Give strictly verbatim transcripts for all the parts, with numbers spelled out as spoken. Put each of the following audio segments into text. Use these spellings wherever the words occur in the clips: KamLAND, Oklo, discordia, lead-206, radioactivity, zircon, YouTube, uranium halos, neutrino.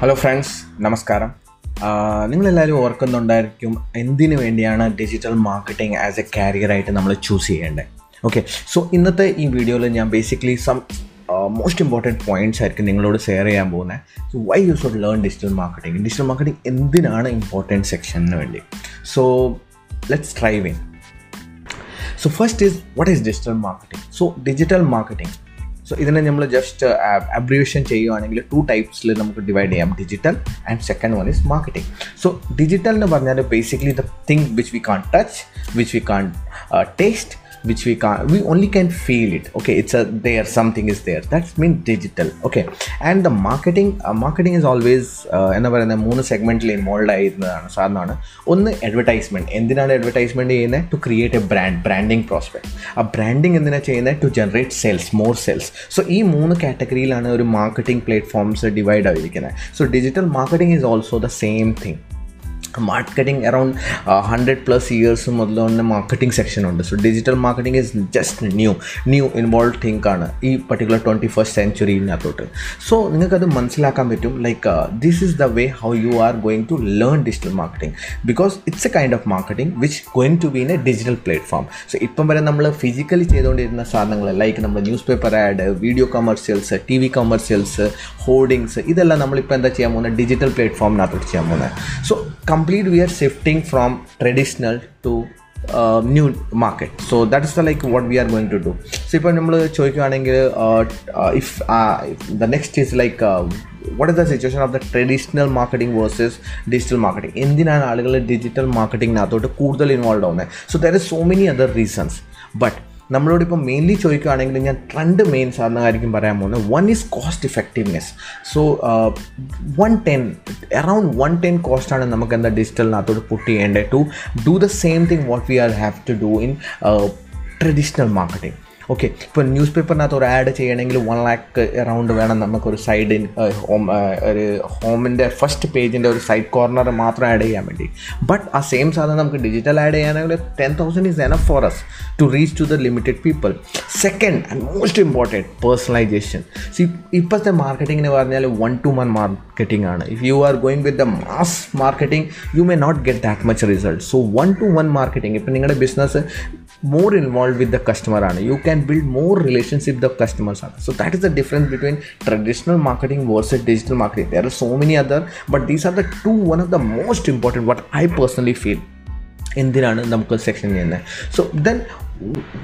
Hello friends, നമസ്കാരം. നിങ്ങളെല്ലാവരും ഓർക്കുന്നുണ്ടായിരിക്കും എന്തിനു വേണ്ടിയാണ് ഡിജിറ്റൽ മാർക്കറ്റിംഗ് ആസ് എ കരിയറായിട്ട് നമ്മൾ ചൂസ് ചെയ്യേണ്ടത്. ഓക്കെ, സോ ഇന്നത്തെ ഈ വീഡിയോയിൽ ഞാൻ basically some most important points ആയിരിക്കും നിങ്ങളോട് ഷെയർ ചെയ്യാൻ പോകുന്നത്. So why you should learn digital marketing, digital marketing എന്തിനാണ് ഇമ്പോർട്ടൻറ്റ് സെക്ഷന് വേണ്ടി. So let's dive in. So first is what is digital marketing. So digital marketing, so ഇതിനെ നമ്മൾ just abbreviation ചെയ്യുകയാണെങ്കിൽ ടു ടൈപ്സിൽ നമുക്ക് ഡിവൈഡ് ചെയ്യാം, digital and second one is marketing. So digital എന്ന് പറഞ്ഞാൽ basically the thing which we can touch, which we can taste, which we can't, we only can feel it. Okay, it's a there, something is there, that's mean digital. Okay, and the marketing uh, marketing is always enna parayna മൂന്ന് സെഗ്മെന്റിൽ involve ആയിരുന്നതാണ് സാധാരണ. ഒന്ന് advertisement, എന്തിനാണ് advertisement ചെയ്യുന്നത്? To create a brand, branding prospect. ആ branding എന്തിനാ ചെയ്യുന്നത്? To generate sales, more sales. So ഈ മൂന്ന് കാറ്റഗറിയിലാണ് ഒരു മാർക്കറ്റിംഗ് പ്ലാറ്റ്ഫോംസ് ഡിവൈഡ് ആയിരിക്കുന്നത്. So digital marketing is also the same thing. Marketing around hundred plus years മുതൽ തന്നെ മാർക്കറ്റിംഗ് സെക്ഷൻ ഉണ്ട്. So digital marketing is just new new involve തിങ്കാണ് ഈ പർട്ടിക്കുലർ ട്വൻറ്റി ഫസ്റ്റ് സെഞ്ച്വറിയിനകത്തോട്ട്. സോ നിങ്ങൾക്കത് മനസ്സിലാക്കാൻ പറ്റും. Like this is the way how you are going to learn digital marketing, because it's a kind of marketing which going to be in a digital platform. So ഇപ്പം വരെ നമ്മൾ physically ചെയ്തുകൊണ്ടിരുന്ന സാധനങ്ങൾ like നമ്മൾ news paper ad, video commercials, T V commercials, hoardings, ഇതെല്ലാം നമ്മളിപ്പോൾ എന്താ ചെയ്യാൻ പോകുന്നത്? ഡിജിറ്റൽ പ്ലാറ്റ്ഫോമിനകത്തോട്ട് ചെയ്യാൻ പോകുന്നത്. So complete we are shifting from traditional to uh, new market. So that is the, like what we are going to do. So if we are talking about if the next is like uh, what is the situation of the traditional marketing versus digital marketing, എന്തിനാണ് ആളുകൾ digital മാർക്കറ്റിംഗിനകത്തോട്ട് കൂടുതൽ involve ആവുന്നത്? So there are so many other reasons, but നമ്മളോടിപ്പോൾ mainly ചോദിക്കുകയാണെങ്കിൽ ഞാൻ രണ്ട് main സാധനമായിരിക്കും പറയാൻ പോകുന്നത്. One is cost effectiveness. So one ten around one ten കോസ്റ്റാണ് നമുക്ക് എന്താ ഡിജിറ്റലിനകത്തോട് പുട്ട് ചെയ്യേണ്ടത് to do the same thing what we are have to do in traditional marketing. Okay, ഇപ്പോൾ ന്യൂസ് പേപ്പറിനകത്ത് ഒരു ആഡ് ചെയ്യണമെങ്കിൽ വൺ ലാക്ക് എറൗണ്ട് വേണം നമുക്കൊരു സൈഡ് ഹോം ഒരു ഹോമിൻ്റെ ഫസ്റ്റ് പേജിൻ്റെ ഒരു സൈഡ് കോർണർ മാത്രം ആഡ് ചെയ്യാൻ വേണ്ടി. ബട്ട് ആ സെയിം സാധനം നമുക്ക് ഡിജിറ്റൽ ആഡ് ചെയ്യാനാണെങ്കിൽ ten thousand is enough for us to reach to the limited people. Second and most important personalisation. See ഇപ്പോഴത്തെ മാർക്കറ്റിംഗിന് പറഞ്ഞാൽ വൺ ടു വൺ മാർക്കറ്റിംഗ് ആണ്. If you are going with the mass marketing you may not get that much result. So one to one marketing, ഇപ്പം നിങ്ങളുടെ business more involved with the customer ആണ്. You can build more relationship with the customers ആണ്. So that is the difference between traditional marketing versus digital marketing. There are so many other, but these are the two one of the most important what I personally feel. എന്തിനാണ് നമുക്ക് section ചെയ്യുന്നത്? So then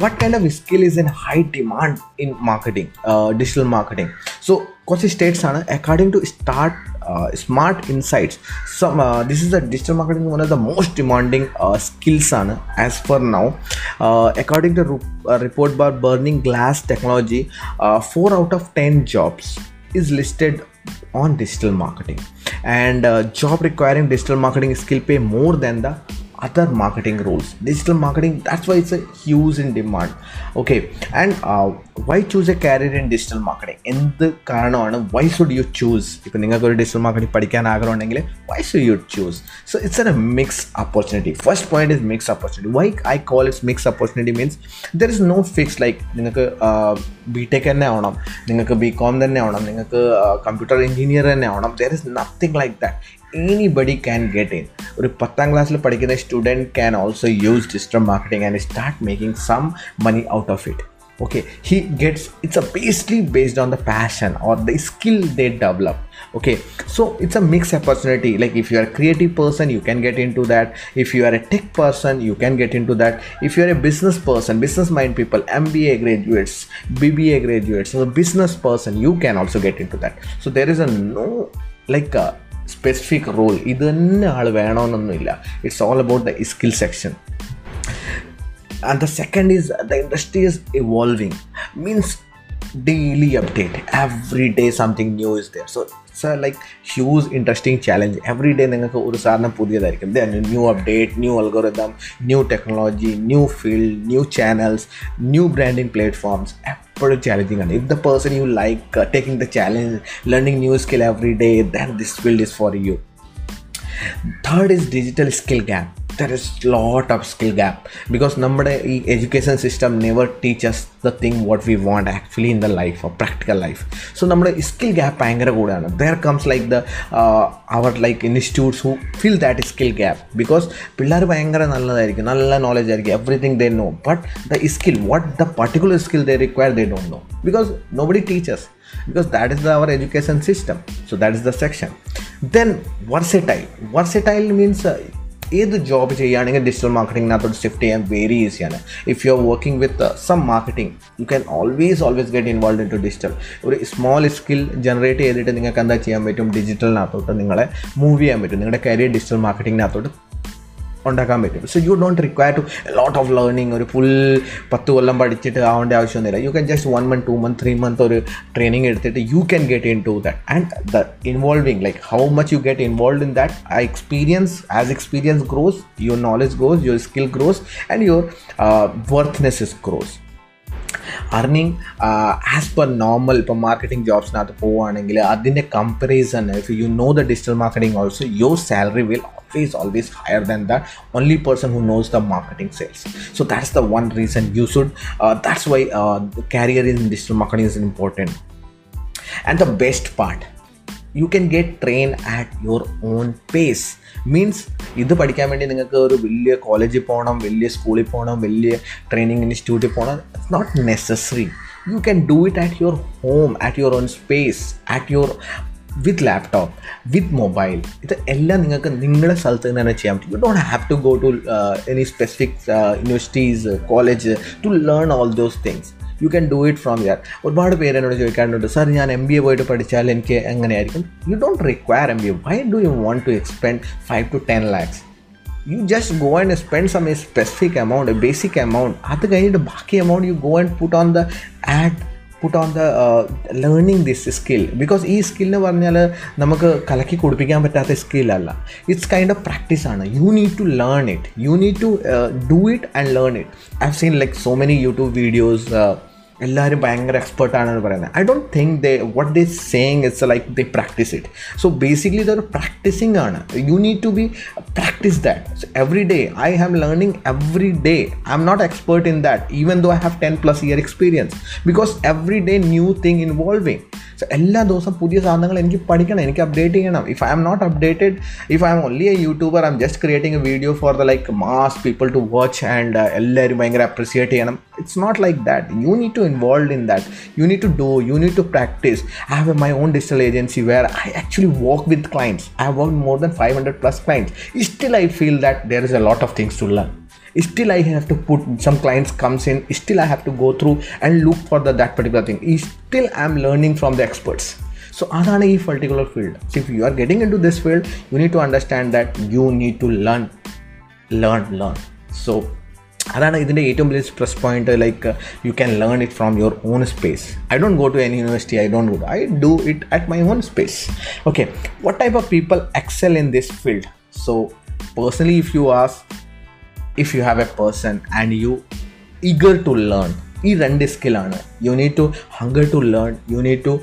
what kind of skill is in high demand in marketing, uh, digital marketing? So കുറച്ച് states ആണ് according to start smart insights. So this is the digital marketing one of the most demanding skills ആണ് as for now. According to report by Burning Glass Technology, four out of ten jobs is listed on digital marketing, and uh, job requiring digital marketing skill pay more than the other marketing roles. Digital marketing, that's why it's a huge in demand. Okay, and uh, why choose a career in digital marketing? എന്ത് കാരണമാണ്? why should you choose? ഇപ്പം നിങ്ങൾക്ക് ഒരു digital marketing പഠിക്കാൻ ആഗ്രഹം ഉണ്ടെങ്കിൽ why should you choose? So it's a mix opportunity. First point is mix opportunity. Why I call it mix opportunity means there is no fixed, like നിങ്ങൾക്ക് BTech തന്നെ ആവണം, നിങ്ങൾക്ക് ബികോം തന്നെ ആവണം, നിങ്ങൾക്ക് കമ്പ്യൂട്ടർ എഞ്ചിനീയർ തന്നെ ആവണം. There is nothing like that. Anybody can get in. ഒരു പത്താം ക്ലാസ്സിൽ പഠിക്കുന്ന student can also use digital marketing and start making some money out of it. Okay, he gets it's a basely based on the passion or the skill they develop. Okay, so it's a mixed opportunity. Like if you are a creative person you can get into that, if you are a tech person you can get into that, if you are a business person, business mind people, M B A graduates, B B A graduates, so a business person you can also get into that. So there is a no like a specific role, idanna aal venanonnum illa, it's all about the skill section. And the second is the industry is evolving, means daily update, every day something new is there. So it's a like huge interesting challenge. Every day നിങ്ങൾക്ക് ഒരു സാധനം പുതിയതായിരിക്കും, new update, new algorithm, new technology, new field, new channels, new branding platforms, എപ്പോഴും challenging ആണ്. If the person you like taking the challenge, learning new skill every day, then this field is for you. Third is digital skill gap. there is lot of skill gap because നമ്മുടെ ഈ education system never teaches the thing what we want actually in the life or practical life. So നമ്മുടെ skill gap ഭയങ്കര കൂടെയാണ്. There comes like the അവർ like institutes who feel that skill gap because പിള്ളേർ ഭയങ്കര നല്ലതായിരിക്കും, നല്ല knowledge ആയിരിക്കും, everything they know, but the skill what the particular skill they require they don't know because nobody teaches because that is the, our education system. So that is the section. Then versatile versatile means uh, ഏത് job ചെയ്യുകയാണെങ്കിൽ digital മാർക്കറ്റിംഗിനകത്തോട്ട് shift ചെയ്യാൻ very ഈസിയാണ്. If you are working with some marketing you can always always get involve in to digital. ഒരു small skill generate ചെയ്തിട്ട് നിങ്ങൾക്ക് എന്താ ചെയ്യാൻ പറ്റും, ഡിജിറ്റലിനകത്തോട്ട് നിങ്ങളെ മൂവ് ചെയ്യാൻ പറ്റും, നിങ്ങളുടെ കരിയർ ഡിജിറ്റൽ മാർക്കറ്റിംഗിനകത്തോട്ട് ഉണ്ടാക്കാൻ പറ്റും. So you don't require to lot of learning, ഒരു ഫുൾ പത്ത് കൊല്ലം പഠിച്ചിട്ട് ആവേണ്ട ആവശ്യമൊന്നുമില്ല. You can just one month two month three month ഒരു ട്രെയിനിങ് എടുത്തിട്ട് you can get in to that and the involving like how much you get involve in that ആ experience. As experience grows your knowledge grows, your skill grows and your worthness is grows. Earning as per normal ഇപ്പോൾ marketing ജോബ്സിനകത്ത് പോവുകയാണെങ്കിൽ അതിൻ്റെ comparison if you know the digital marketing also your salary will is always higher than the only person who knows the marketing sales. So that's the one reason you should uh, that's why uh, the career in digital marketing is important. And the best part, you can get trained at your own pace. Means ഇത് പഠിക്കാൻ വേണ്ടി നിങ്ങൾക്ക് ഒരു വലിയ കോളേജിൽ പോകണം, വലിയ സ്കൂളിൽ പോകണം, വലിയ ട്രെയിനിങ് ഇൻസ്റ്റിറ്റ്യൂട്ടിൽ പോകണം, it's not necessary. You can do it at your home, at your own space, at your with laptop, with mobile. ഇത് എല്ലാം നിങ്ങൾക്ക് നിങ്ങളുടെ സ്ഥലത്ത് നിന്ന് തന്നെ ചെയ്യാൻ പറ്റും. You don't have to go to any specific universities college to learn all those things. You can do it from here. ഒരുപാട് പേര് എന്നോട് ചോദിക്കാറുണ്ട്, സാർ ഞാൻ എം ബി എ പോയിട്ട് പഠിച്ചാൽ എനിക്ക് എങ്ങനെയായിരിക്കും? You don't require M B A. Why do you want to expend five to ten lakhs? You just go and spend some a specific amount, a basic amount. അത് കഴിഞ്ഞിട്ട് ബാക്കി amount you go and put on the ad put on the uh, learning this skill because ee skill nu parnal namakku kalaki kodipikkan pattatha skill alla. It's kind of practice aanu. You need to learn it, you need to uh, do it and learn it. I've seen like so many YouTube videos uh, എല്ലാവരും ഭയങ്കര expert ആണെന്ന് പറയുന്നത്. I don't think they what they saying it's like they practice it. So basically ഇതൊരു practising ആണ്. You need to be practice that. So every day I have learning every day. I M not expert in that even though I have ten plus year experience because every day new thing involving. So എല്ലാ ദിവസവും പുതിയ സാധനങ്ങൾ എനിക്ക് പഠിക്കണം, എനിക്ക് update ചെയ്യണം. If I M not updated, if I M only a YouTuber, I M just creating a video for the like mass people to watch and എല്ലാവരും ഭയങ്കര അപ്രിസിയേറ്റ് ചെയ്യണം. It's not like that. You need to involved in that. You need to do, you need to practice. I have my own digital agency where I actually work with clients. I have worked more than five hundred plus clients. Still I feel that there is a lot of things to learn. Still I have to put some clients comes in, still I have to go through and look for the, that particular thing. Still I am learning from the experts. So adana ee particular field. So if you are getting into this field, you need to understand that you need to learn, learn, learn. So അതാണ് ഇതിൻ്റെ ഏറ്റവും വലിയ stress point. Like you can learn it from your own space. I don't go to any university, I don't go to, I do it at my own space. Okay, what type of people excel in this field? So personally if you as if you have a person and you eager to learn, ഈ രണ്ട് സ്കില്ലാണ്. You need to hunger to learn, you need to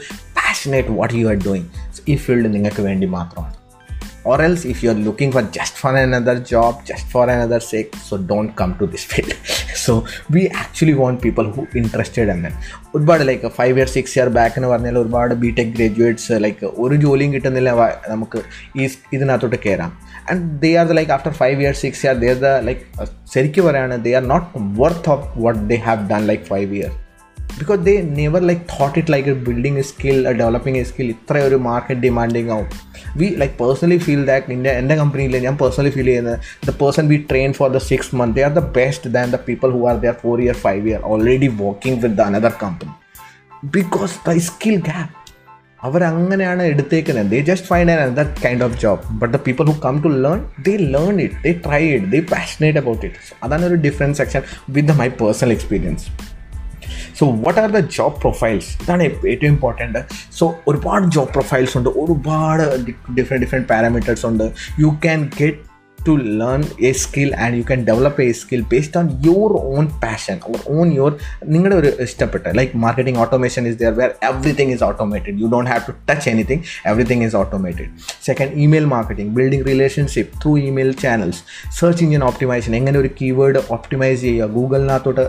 passionate what you are doing. ഈ field നിങ്ങൾക്ക് വേണ്ടി മാത്രമാണ്. Or else if you are looking for just for another job, just for another sake, so don't come to this field. So we actually want people who interested in that. ഒരുപാട് like five year six year back എന്ന് പറഞ്ഞാൽ ഒരുപാട് B tech graduates like ഒരു ജോലിയും കിട്ടുന്നില്ല, നമുക്ക് ഈ ഇതിനകത്തോട്ട് കയറാം. And they are the like after five year six year they are the like ശരിക്കും പറയുകയാണ് they are not worth of what they have done like five year because they never like thought it like a building a skill or developing a skill ithra oru market demanding out. We like personally feel that in the end company la njan personally feel cheyna the person we trained for the six months they are the best than the people who are there four year five year already working with the another company because the skill gap avar anganeyana eduthekana. They just find another kind of job, but the people who come to learn, they learn it, they try it, they passionate about it. So adana oru different section with my personal experience. So what are the job profiles? That is very important. So ഒരുപാട് job profiles ഉണ്ട്, ഒരുപാട് different different parameters ഉണ്ട്. You can get to learn a skill and you can develop a skill based on your own passion or own your ningade oru ishtapetta. Like marketing automation is there where everything is automated. You don't have to touch anything. Everything is automated. Second, email marketing, building relationship through email channels. Search engine optimization, engane oru keyword optimize cheya. Google nathote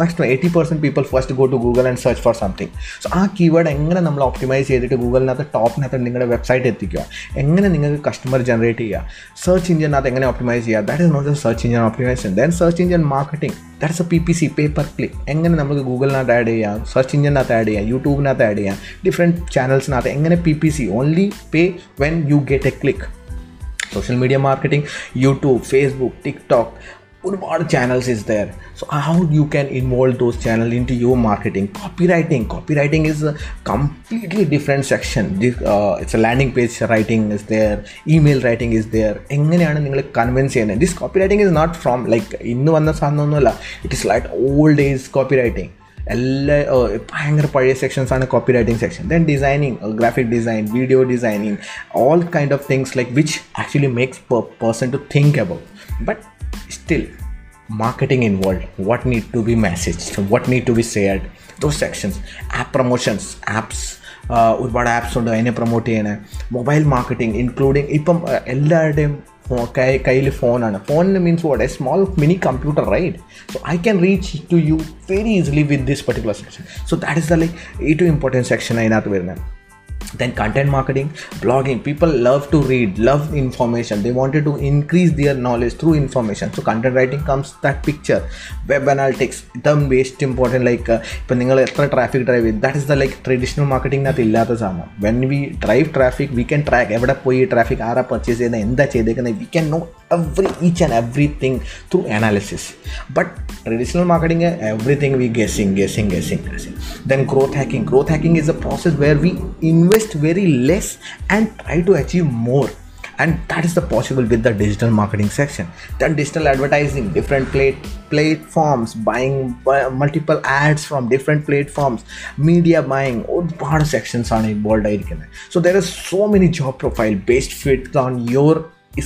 most eighty percent people first go to Google and search for something. So aa keyword engane nammal optimize cheyidittu Google nathe top nathe ningade website ethikkuva. Engane ningalku customer generate cheya. Search engine nathe എങ്ങനെ optimise ചെയ്യുക, that is not a search engine optimisation. Then search engine marketing, that's a P P C, pay per click. എങ്ങനെ നമുക്ക് ഗൂഗിളിനകത്ത് ad ചെയ്യാം, search എഞ്ചിനകത്ത് ad ചെയ്യാം, യൂട്യൂബിനകത്ത് ad ചെയ്യാം, ഡിഫറെൻറ്റ് ചാനൽസിനകത്ത് എങ്ങനെ P P C, only pay when you get a click. Social media marketing, YouTube, Facebook, TikTok, ഒരുപാട് channels is there. So how you can involve those channel in to your marketing. Copy writing, copy writing is completely different section. It's a landing page writing is there, email writing is there. എങ്ങനെയാണ് നിങ്ങൾ convince ചെയ്യുന്നത്? This copy writing is not from like ഇന്ന് വന്ന സാധനമൊന്നുമല്ല. It is like old age copy writing. എല്ലാ ഭയങ്കര പഴയ സെക്ഷൻസാണ് copy writing section. Then designing, graphic design, video designing, all kind of things like which actually makes a person to think about. But still marketing involved, what need to be messaged, what need to be shared, those sections. App promotions, apps, ഒരുപാട് apps ഉണ്ട് അതിനെ promote ചെയ്യണേ. Mobile marketing including ഇപ്പം എല്ലാവരുടെയും കയ്യിൽ ഫോണാണ്. ഫോണിന് means what, a small mini computer right. So I can reach to you very easily with this particular section. So that is the like ഏറ്റവും ഇമ്പോർട്ടൻറ്റ് സെക്ഷൻ അതിനകത്ത് വരുന്നത്. Then content marketing, blogging, people love to read, love information, they wanted to increase their knowledge through information. So content writing comes that picture. Web analytics, term based important, like ipo ningal etra traffic drive, that is the like traditional marketing nathu illatha samanam. When we drive traffic, we can track evada poi traffic ara purchase cheyna endha cheyidekana, we can know every each and everything through analysis. But traditional marketing, everything we guessing guessing guessing guessing. Then growth hacking, growth hacking is a process where we invest very less and try to achieve more, and that is the possible with the digital marketing section. Then digital advertising, different plate platforms, buying buy, multiple ads from different platforms, media buying, all part sections are involved irikana. So there are so many job profile based fit on your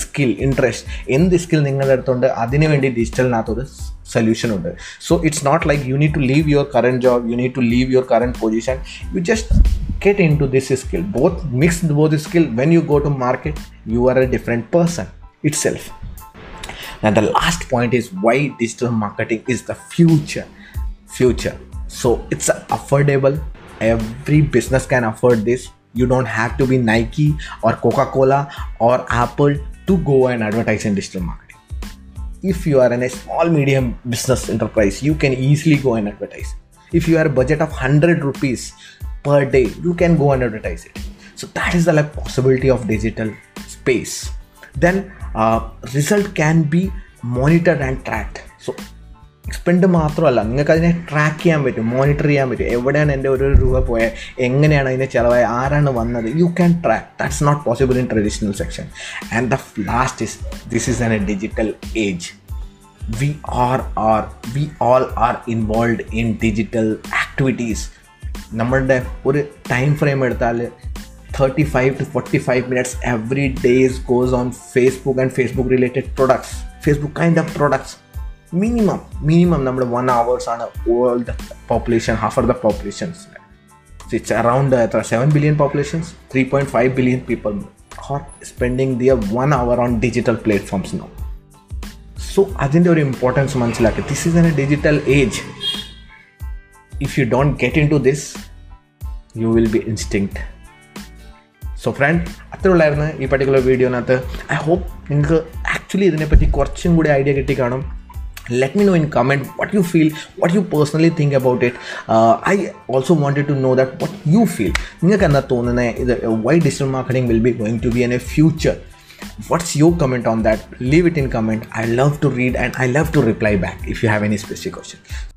skill interest. In the skill ningal edutond adine vendi digital nathoru solution undu. So it's not like you need to leave your current job, you need to leave your current position, you just get into this skill. Both mix both skill. When you go to market, you are a different person itself. And the last point is why digital marketing is the future future. So it's affordable, every business can afford this. You don't have to be Nike or Coca-Cola or Apple to go and advertise in digital marketing. If you are in a small medium business enterprise, you can easily go and advertise. If you are a budget of one hundred rupees per day, you can go and advertise it. So that is the like possibility of digital space. Then uh, result can be monitored and tracked. So expend മാത്രമല്ല, നിങ്ങൾക്ക് അതിനെ track ചെയ്യാൻ പറ്റും, monitor ചെയ്യാൻ പറ്റും. എവിടെയാണ് എൻ്റെ ഓരോ രൂപ പോയത്, എങ്ങനെയാണ് അതിൻ്റെ ചിലവായ, ആരാണ് വന്നത്, you can track. That's not possible in traditional section. And the last is this is an a digital age. We are are we all are involved in digital activities. നമ്മളുടെ ഒരു ടൈം ഫ്രെയിം എടുത്താൽ thirty five to forty five minutes every days goes on Facebook and Facebook related products, Facebook kind of products. Minimum minimum നമ്മുടെ one അവേഴ്സാണ് all the population, half or the populations. It's around എത്ര, seven billion populations, three point five billion people are spending their one hour on digital platforms now. So അതിൻ്റെ ഒരു importance മനസ്സിലാക്കി. This is a digital age. If you don't get into this, you will be extinct. So friend, athrullarnu ee particular video nathe. I hope ningalku actually idine patti korchum koodi idea kitti kanum. Let me know in comment what you feel, what you personally think about it. uh, I also wanted to know that what you feel. Ningalku enna thonunne idu why digital marketing will be going to be in a future. What's your comment on that? Leave it in comment. I love to read and I love to reply back if you have any specific question.